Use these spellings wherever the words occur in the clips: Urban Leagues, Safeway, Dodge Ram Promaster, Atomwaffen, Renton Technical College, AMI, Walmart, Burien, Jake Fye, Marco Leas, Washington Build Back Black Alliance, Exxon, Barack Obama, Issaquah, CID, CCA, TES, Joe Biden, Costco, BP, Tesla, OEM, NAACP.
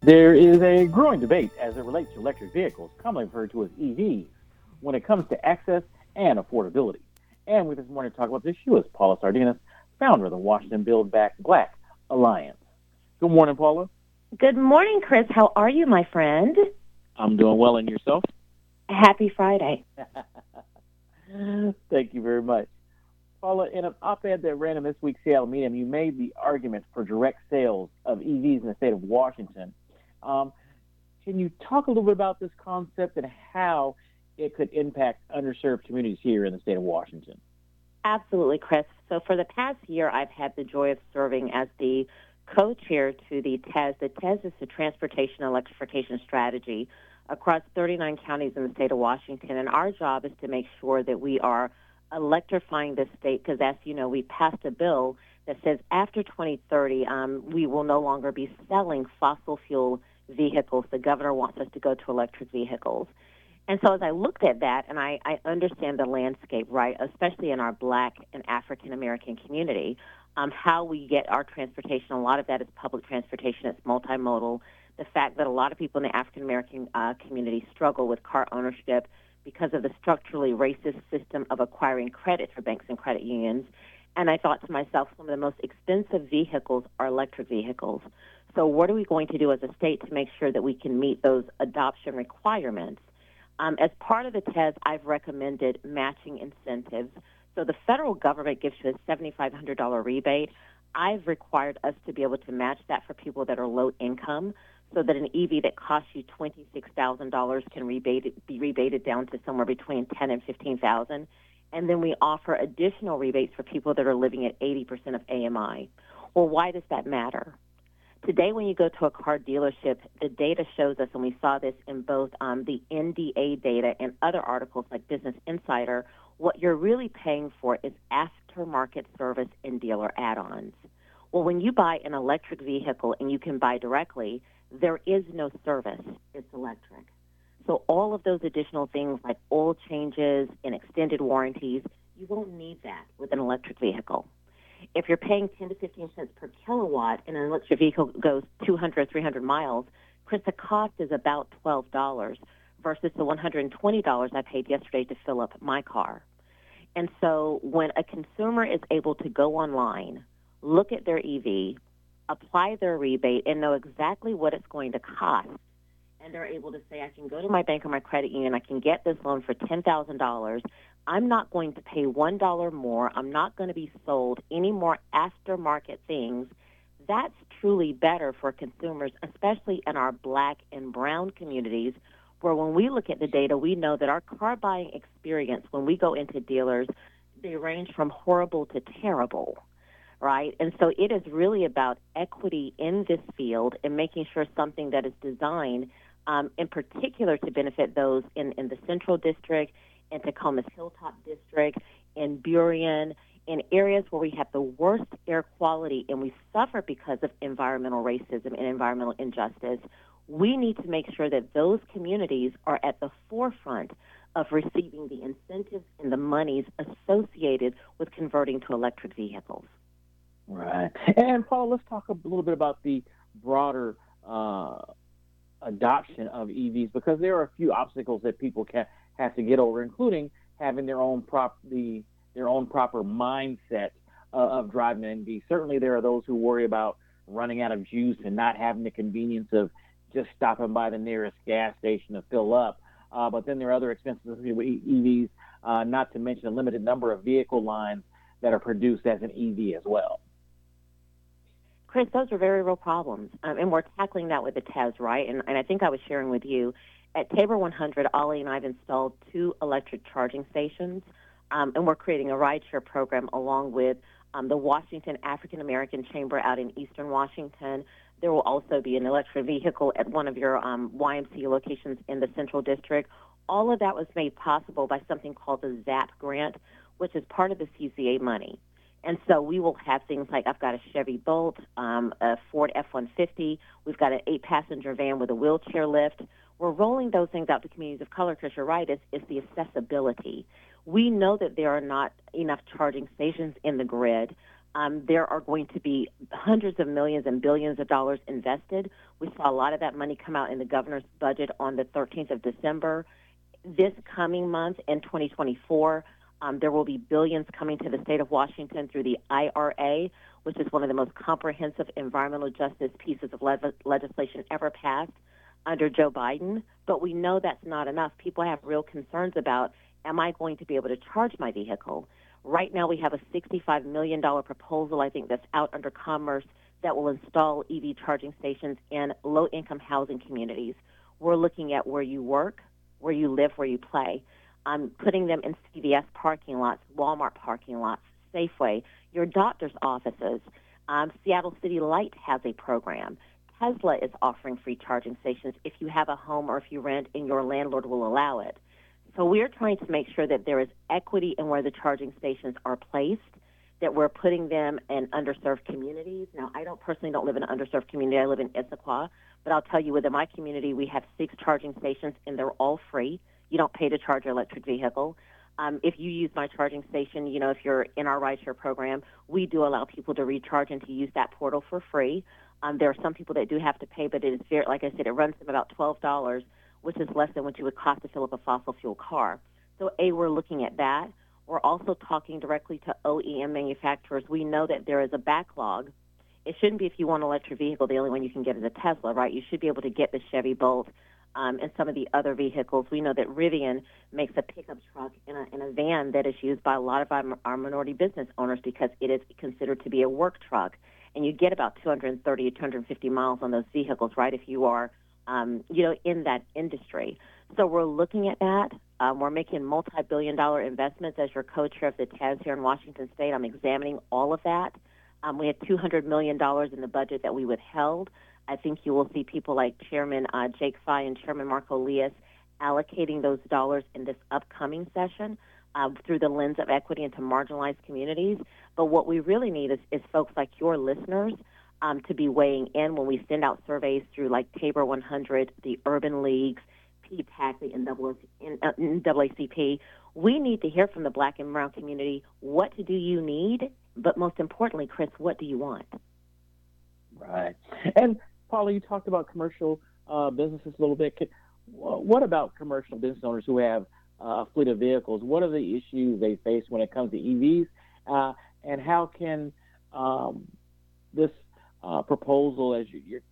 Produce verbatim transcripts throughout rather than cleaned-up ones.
There is a growing debate as it relates to electric vehicles, commonly referred to as E Vs, when it comes to access and affordability. And with us this morning to talk about this issue is Paula Sardinas, founder of the Washington Build Back Black Alliance. Good morning, Paula. Good morning, Chris. How are you, my friend? I'm doing well, and yourself? Happy Friday. Thank you very much. Paula, in an op-ed that ran in this week's Seattle Medium, you made the argument for direct sales of E Vs in the state of Washington. Um, can you talk a little bit about this concept and how it could impact underserved communities here in the state of Washington? Absolutely, Chris. So for the past year, I've had the joy of serving as the co-chair to the T E S. The T E S is the Transportation Electrification Strategy across thirty-nine counties in the state of Washington. And our job is to make sure that we are electrifying the state, because, as you know, we passed a bill that says after twenty thirty, um, we will no longer be selling fossil fuel vehicles. The governor wants us to go to electric vehicles. And so as I looked at that, and I, I understand the landscape, right, especially in our Black and African-American community, um, how we get our transportation, a lot of that is public transportation, it's multimodal. The fact that a lot of people in the African-American uh, community struggle with car ownership because of the structurally racist system of acquiring credit for banks and credit unions. And I thought to myself, some of the most expensive vehicles are electric vehicles. So what are we going to do as a state to make sure that we can meet those adoption requirements? Um, as part of the T E S, I've recommended matching incentives. So the federal government gives you a seven thousand five hundred dollars rebate. I've required us to be able to match that for people that are low income, so that an E V that costs you twenty-six thousand dollars can rebate it, be rebated down to somewhere between ten thousand dollars and fifteen thousand dollars. And then we offer additional rebates for people that are living at eighty percent of A M I. Well, why does that matter? Today, when you go to a car dealership, the data shows us, and we saw this in both um, the N D A data and other articles like Business Insider, what you're really paying for is aftermarket service and dealer add-ons. Well, when you buy an electric vehicle and you can buy directly, there is no service. It's electric. So all of those additional things like oil changes and extended warranties, you won't need that with an electric vehicle. If you're paying ten to fifteen cents per kilowatt and an electric vehicle goes two hundred or three hundred miles, Chris, the cost is about twelve dollars versus the one hundred twenty dollars I paid yesterday to fill up my car. And so when a consumer is able to go online, look at their E V, apply their rebate, and know exactly what it's going to cost, and they're able to say, I can go to my bank or my credit union, I can get this loan for ten thousand dollars. I'm not going to pay one dollar more. I'm not going to be sold any more aftermarket things. That's truly better for consumers, especially in our Black and brown communities, where when we look at the data, we know that our car buying experience, when we go into dealers, they range from horrible to terrible. Right? And so it is really about equity in this field and making sure something that is designed um, in particular to benefit those in, in the Central District, in Tacoma's Hilltop District, in Burien, in areas where we have the worst air quality and we suffer because of environmental racism and environmental injustice. We need to make sure that those communities are at the forefront of receiving the incentives and the monies associated with converting to electric vehicles. Right. And, Paul, let's talk a little bit about the broader uh, adoption of E Vs, because there are a few obstacles that people can, have to get over, including having their own prop the their own proper mindset uh, of driving an E V. Certainly there are those who worry about running out of juice and not having the convenience of just stopping by the nearest gas station to fill up. Uh, but then there are other expenses with E Vs, uh, not to mention a limited number of vehicle lines that are produced as an E V as well. Chris, those are very real problems, um, and we're tackling that with the T E Vs, right? And, and I think I was sharing with you, at Tabor one hundred, Ollie and I have installed two electric charging stations, um, and we're creating a rideshare program along with um, the Washington African-American Chamber out in eastern Washington. There will also be an electric vehicle at one of your um, Y M C A locations in the Central District. All of that was made possible by something called the ZAP grant, which is part of the C C A money. And so we will have things like, I've got a Chevy Bolt, um, a Ford F one fifty. We've got an eight-passenger van with a wheelchair lift. We're rolling those things out to communities of color, because you're right, it's, it's the accessibility. We know that there are not enough charging stations in the grid. Um, there are going to be hundreds of millions and billions of dollars invested. We saw a lot of that money come out in the governor's budget on the thirteenth of December. This coming month in twenty twenty-four, um, there will be billions coming to the state of Washington through the I R A, which is one of the most comprehensive environmental justice pieces of le- legislation ever passed under Joe Biden. But we know that's not enough. People have real concerns about, am I going to be able to charge my vehicle? Right now, we have a sixty-five million dollars proposal, I think, that's out under Commerce that will install E V charging stations in low-income housing communities. We're looking at where you work, where you live, where you play. Um, putting them in C V S parking lots, Walmart parking lots, Safeway, your doctor's offices. Um, Seattle City Light has a program. Tesla is offering free charging stations if you have a home or if you rent and your landlord will allow it. So we're trying to make sure that there is equity in where the charging stations are placed, that we're putting them in underserved communities. Now, I don't personally don't live in an underserved community. I live in Issaquah, but I'll tell you, within my community, we have six charging stations, and they're all free. You don't pay to charge your electric vehicle. Um, if you use my charging station, you know, if you're in our rideshare program, we do allow people to recharge and to use that portal for free. Um, there are some people that do have to pay, but it is very, like I said, it runs them about twelve dollars. Which is less than what you would cost to fill up a fossil fuel car. So, A, we're looking at that. We're also talking directly to O E M manufacturers. We know that there is a backlog. It shouldn't be, if you want an electric vehicle, the only one you can get is a Tesla, right? You should be able to get the Chevy Bolt um, and some of the other vehicles. We know that Rivian makes a pickup truck and a, and a van that is used by a lot of our, our minority business owners because it is considered to be a work truck. And you get about two hundred thirty to two hundred fifty miles on those vehicles, right, if you are Um, you know, in that industry. So we're looking at that. Um, we're making multi-billion dollar investments. As your co-chair of the T A S here in Washington State, I'm examining all of that. Um, we had two hundred million dollars in the budget that we withheld. I think you will see people like Chairman uh, Jake Fye and Chairman Marco Leas allocating those dollars in this upcoming session uh, through the lens of equity into marginalized communities. But what we really need is, is folks like your listeners Um, to be weighing in when we send out surveys through like Tabor one hundred, the Urban Leagues, P PAC, the N double A C P. We need to hear from the Black and Brown community, what do you need? But most importantly, Chris, what do you want? Right. And, Paula, you talked about commercial uh, businesses a little bit. Could, what about commercial business owners who have uh, a fleet of vehicles? What are the issues they face when it comes to E Vs? Uh, and how can um, this Uh, proposal as you, your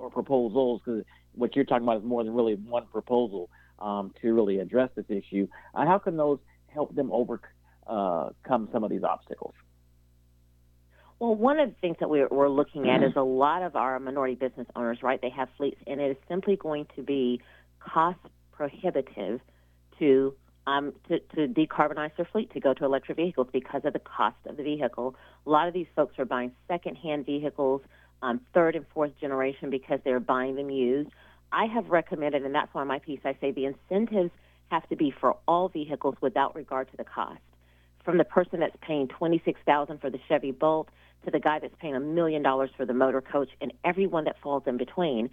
or proposals, because what you're talking about is more than really one proposal um, to really address this issue. Uh, how can those help them overcome uh, some of these obstacles? Well, one of the things that we're, we're looking at is a lot of our minority business owners, right? They have fleets, and it is simply going to be cost prohibitive to Um, to, to decarbonize their fleet, to go to electric vehicles because of the cost of the vehicle. A lot of these folks are buying secondhand vehicles, um, third and fourth generation, because they're buying them used. I have recommended, and that's why my piece, I say the incentives have to be for all vehicles without regard to the cost. From the person that's paying twenty-six thousand dollars for the Chevy Bolt to the guy that's paying a million dollars for the motor coach and everyone that falls in between.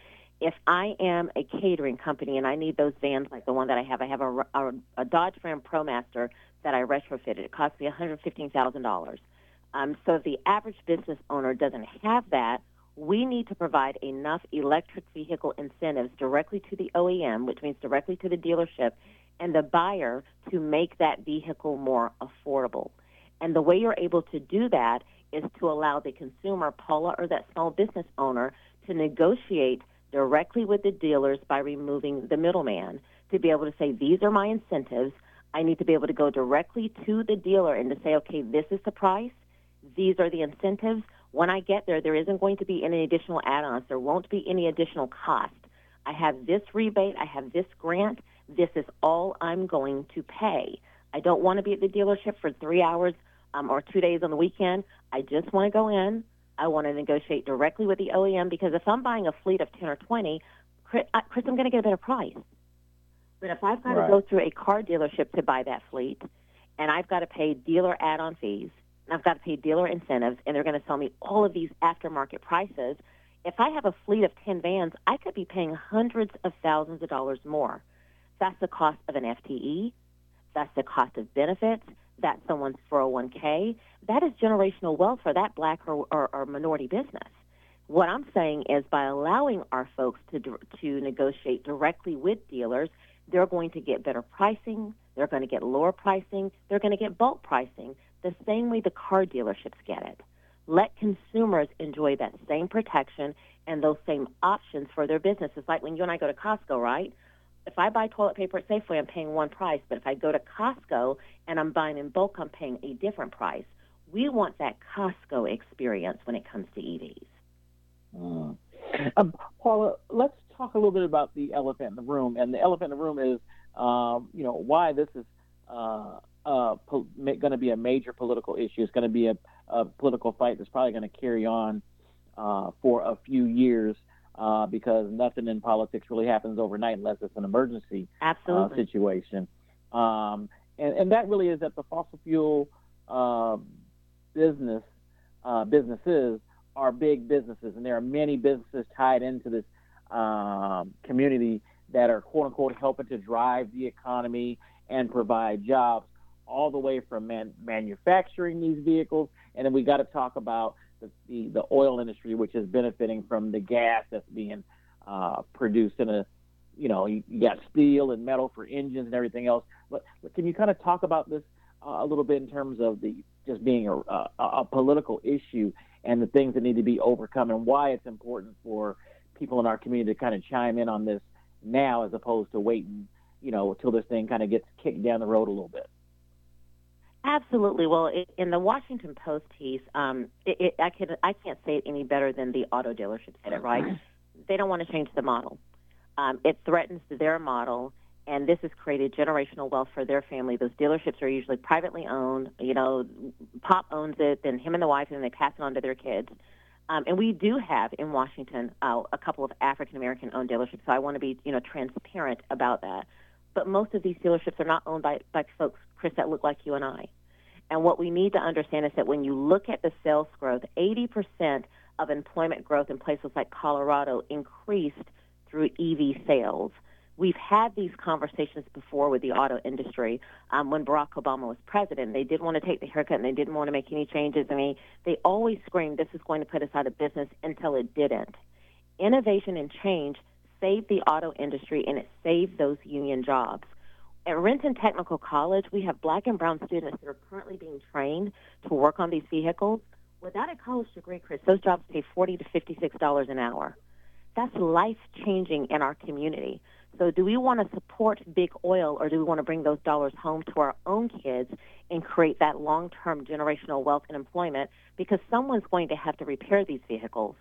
If I am a catering company and I need those vans like the one that I have, I have a, a, a Dodge Ram Promaster that I retrofitted. It cost me one hundred fifteen thousand dollars. Um, so if the average business owner doesn't have that, we need to provide enough electric vehicle incentives directly to the O E M, which means directly to the dealership, and the buyer to make that vehicle more affordable. And the way you're able to do that is to allow the consumer, Paula, or that small business owner to negotiate directly with the dealers by removing the middleman to be able to say, these are my incentives. I need to be able to go directly to the dealer and to say, okay, this is the price. These are the incentives. When I get there, there isn't going to be any additional add-ons. There won't be any additional cost. I have this rebate. I have this grant. This is all I'm going to pay. I don't want to be at the dealership for three hours um, or two days on the weekend. I just want to go in. I want to negotiate directly with the O E M because if I'm buying a fleet of ten or twenty, Chris, I'm going to get a better price. But if I've got right. to go through a car dealership to buy that fleet and I've got to pay dealer add-on fees, and I've got to pay dealer incentives, and they're going to sell me all of these aftermarket prices. If I have a fleet of ten vans, I could be paying hundreds of thousands of dollars more. That's the cost of an F T E. That's the cost of benefits. That's someone's four oh one k. That is generational wealth for that black or, or, or minority business. What I'm saying is by allowing our folks to, to negotiate directly with dealers, they're going to get better pricing. They're going to get lower pricing. They're going to get bulk pricing. The same way the car dealerships get it. Let consumers enjoy that same protection and those same options for their businesses. Like when you and I go to Costco, right? If I buy toilet paper at Safeway, I'm paying one price. But if I go to Costco and I'm buying in bulk, I'm paying a different price. We want that Costco experience when it comes to E Vs. Mm. Um, Paula, let's talk a little bit about the elephant in the room. And the elephant in the room is, um, you know, why this is uh, – Uh, po- going to be a major political issue. It's going to be a, a political fight that's probably going to carry on uh, for a few years uh, because nothing in politics really happens overnight unless it's an emergency uh, situation. Um, and, and that really is that the fossil fuel uh, business uh, businesses are big businesses, and there are many businesses tied into this uh, community that are, quote unquote, helping to drive the economy and provide jobs, all the way from man- manufacturing these vehicles. And then we got to talk about the, the, the oil industry, which is benefiting from the gas that's being uh, produced in a, you know, you, you got steel and metal for engines and everything else. But, but can you kind of talk about this uh, a little bit in terms of the just being a, a, a political issue and the things that need to be overcome and why it's important for people in our community to kind of chime in on this now as opposed to waiting, you know, until this thing kind of gets kicked down the road a little bit? Absolutely. Well, it, in the Washington Post piece, um, it, it, I, could, I can't say it any better than the auto dealerships said it, right? They don't want to change the model. Um, it threatens their model, and this has created generational wealth for their family. Those dealerships are usually privately owned. You know, Pop owns it, then him and the wife, and then they pass it on to their kids. Um, and we do have in Washington uh, a couple of African-American-owned dealerships, so I want to be, you know, transparent about that. But most of these dealerships are not owned by, by folks, Chris, that look like you and I. And what we need to understand is that when you look at the sales growth, eighty percent of employment growth in places like Colorado increased through E V sales. We've had these conversations before with the auto industry. Um, when Barack Obama was president, they didn't want to take the haircut and they didn't want to make any changes. I mean, they always screamed, this is going to put us out of business until it didn't. Innovation and change saved the auto industry, and it saved those union jobs. At Renton Technical College, we have black and brown students that are currently being trained to work on these vehicles. Without a college degree, Chris, those jobs pay forty to fifty-six dollars an hour. That's life-changing in our community. So do we want to support big oil, or do we want to bring those dollars home to our own kids and create that long-term generational wealth and employment? Because someone's going to have to repair these vehicles.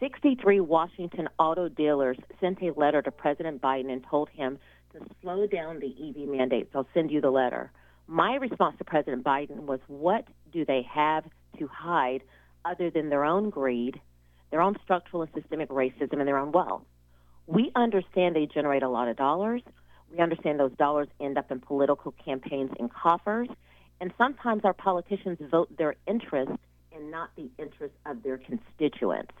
sixty-three Washington auto dealers sent a letter to President Biden and told him to slow down the E V mandates. I'll send you the letter. My response to President Biden was, what do they have to hide other than their own greed, their own structural and systemic racism, and their own wealth? We understand they generate a lot of dollars. We understand those dollars end up in political campaigns and coffers. And sometimes our politicians vote their interests and not the interests of their constituents.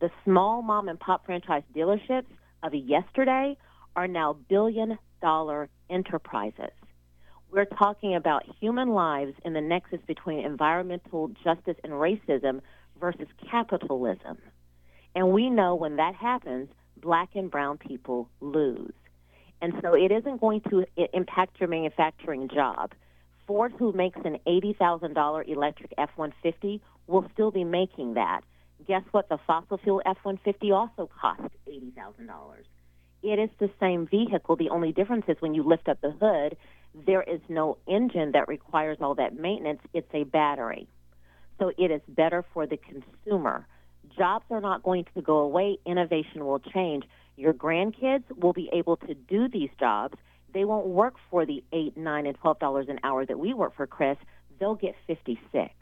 The small mom-and-pop franchise dealerships of yesterday are now billion-dollar enterprises. We're talking about human lives and the nexus between environmental justice and racism versus capitalism. And we know when that happens, black and brown people lose. And so it isn't going to impact your manufacturing job. Ford, who makes an eighty thousand dollars electric F one fifty, will still be making that. guess what? The fossil fuel F one fifty also cost eighty thousand dollars. It is the same vehicle. The only difference is when you lift up the hood, there is no engine that requires all that maintenance. It's a battery. So it is better for the consumer. Jobs are not going to go away. Innovation will change. Your grandkids will be able to do these jobs. They won't work for the eight, nine, and twelve dollars an hour that we work for, Chris. They'll get fifty-six.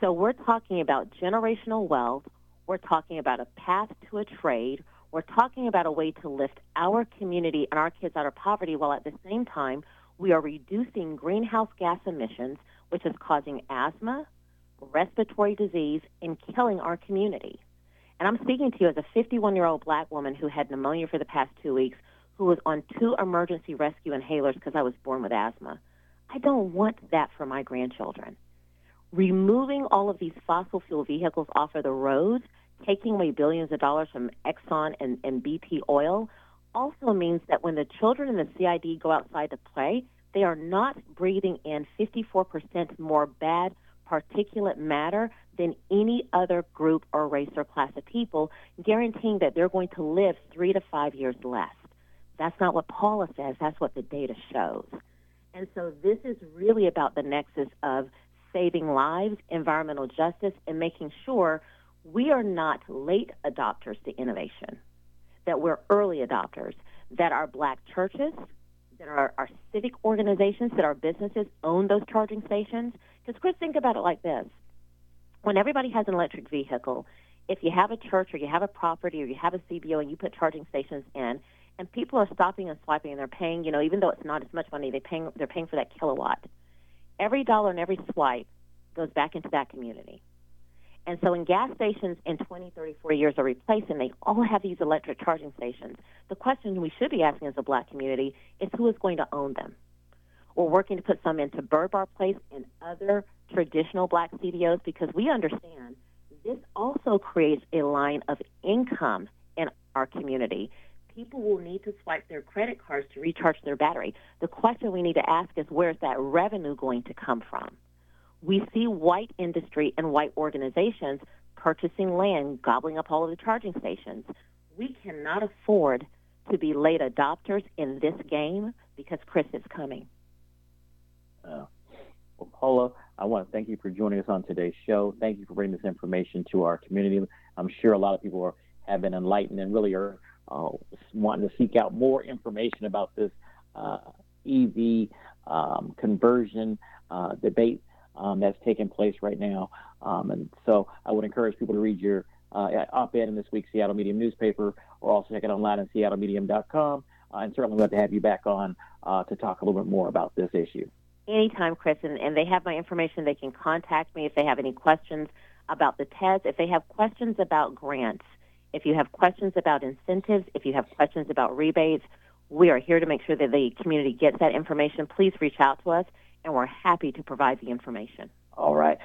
So we're talking about generational wealth. We're talking about a path to a trade. We're talking about a way to lift our community and our kids out of poverty, while at the same time we are reducing greenhouse gas emissions, which is causing asthma, respiratory disease, and killing our community. And I'm speaking to you as a fifty-one-year-old black woman who had pneumonia for the past two weeks, who was on two emergency rescue inhalers because I was born with asthma. I don't want that for my grandchildren. Removing all of these fossil fuel vehicles off of the roads, taking away billions of dollars from Exxon and, and B P oil, also means that when the children in the C I D go outside to play, they are not breathing in fifty-four percent more bad particulate matter than any other group or race or class of people, guaranteeing that they're going to live three to five years less. That's not what Paula says. That's what the data shows. And so this is really about the nexus of saving lives, environmental justice, and making sure we are not late adopters to innovation, that we're early adopters, that our black churches, that our, our civic organizations, that our businesses own those charging stations. Because, Chris, think about it like this. When everybody has an electric vehicle, if you have a church or you have a property or you have a C B O and you put charging stations in, and people are stopping and swiping and they're paying, you know, even though it's not as much money, they're paying, they're paying for that kilowatt. Every dollar and every swipe goes back into that community. And so when gas stations in twenty, thirty, forty years are replaced and they all have these electric charging stations, the question we should be asking as a black community is who is going to own them? We're working to put some into Bird Bar Place and other traditional black C D Os because we understand this also creates a line of income in our community. People will need to swipe their credit cards to recharge their battery. The question we need to ask is, where's that revenue going to come from? We see white industry and white organizations purchasing land, gobbling up all of the charging stations. We cannot afford to be late adopters in this game because Chris is coming. Uh, well, Paula, I want to thank you for joining us on today's show. Thank you for bringing this information to our community. I'm sure a lot of people are, have been enlightened and really are uh, wanting to seek out more information about this uh, E V um, conversion uh, debate um, that's taking place right now. Um, and so I would encourage people to read your uh, op-ed in this week's Seattle Medium newspaper, or also check it online at seattle medium dot com. Uh, and certainly we'd love to have you back on uh, to talk a little bit more about this issue. Anytime, Chris, and, and they have my information. They can contact me if they have any questions about the T E S, if they have questions about grants, if you have questions about incentives, if you have questions about rebates. We are here to make sure that the community gets that information. Please reach out to us, and we're happy to provide the information. All right.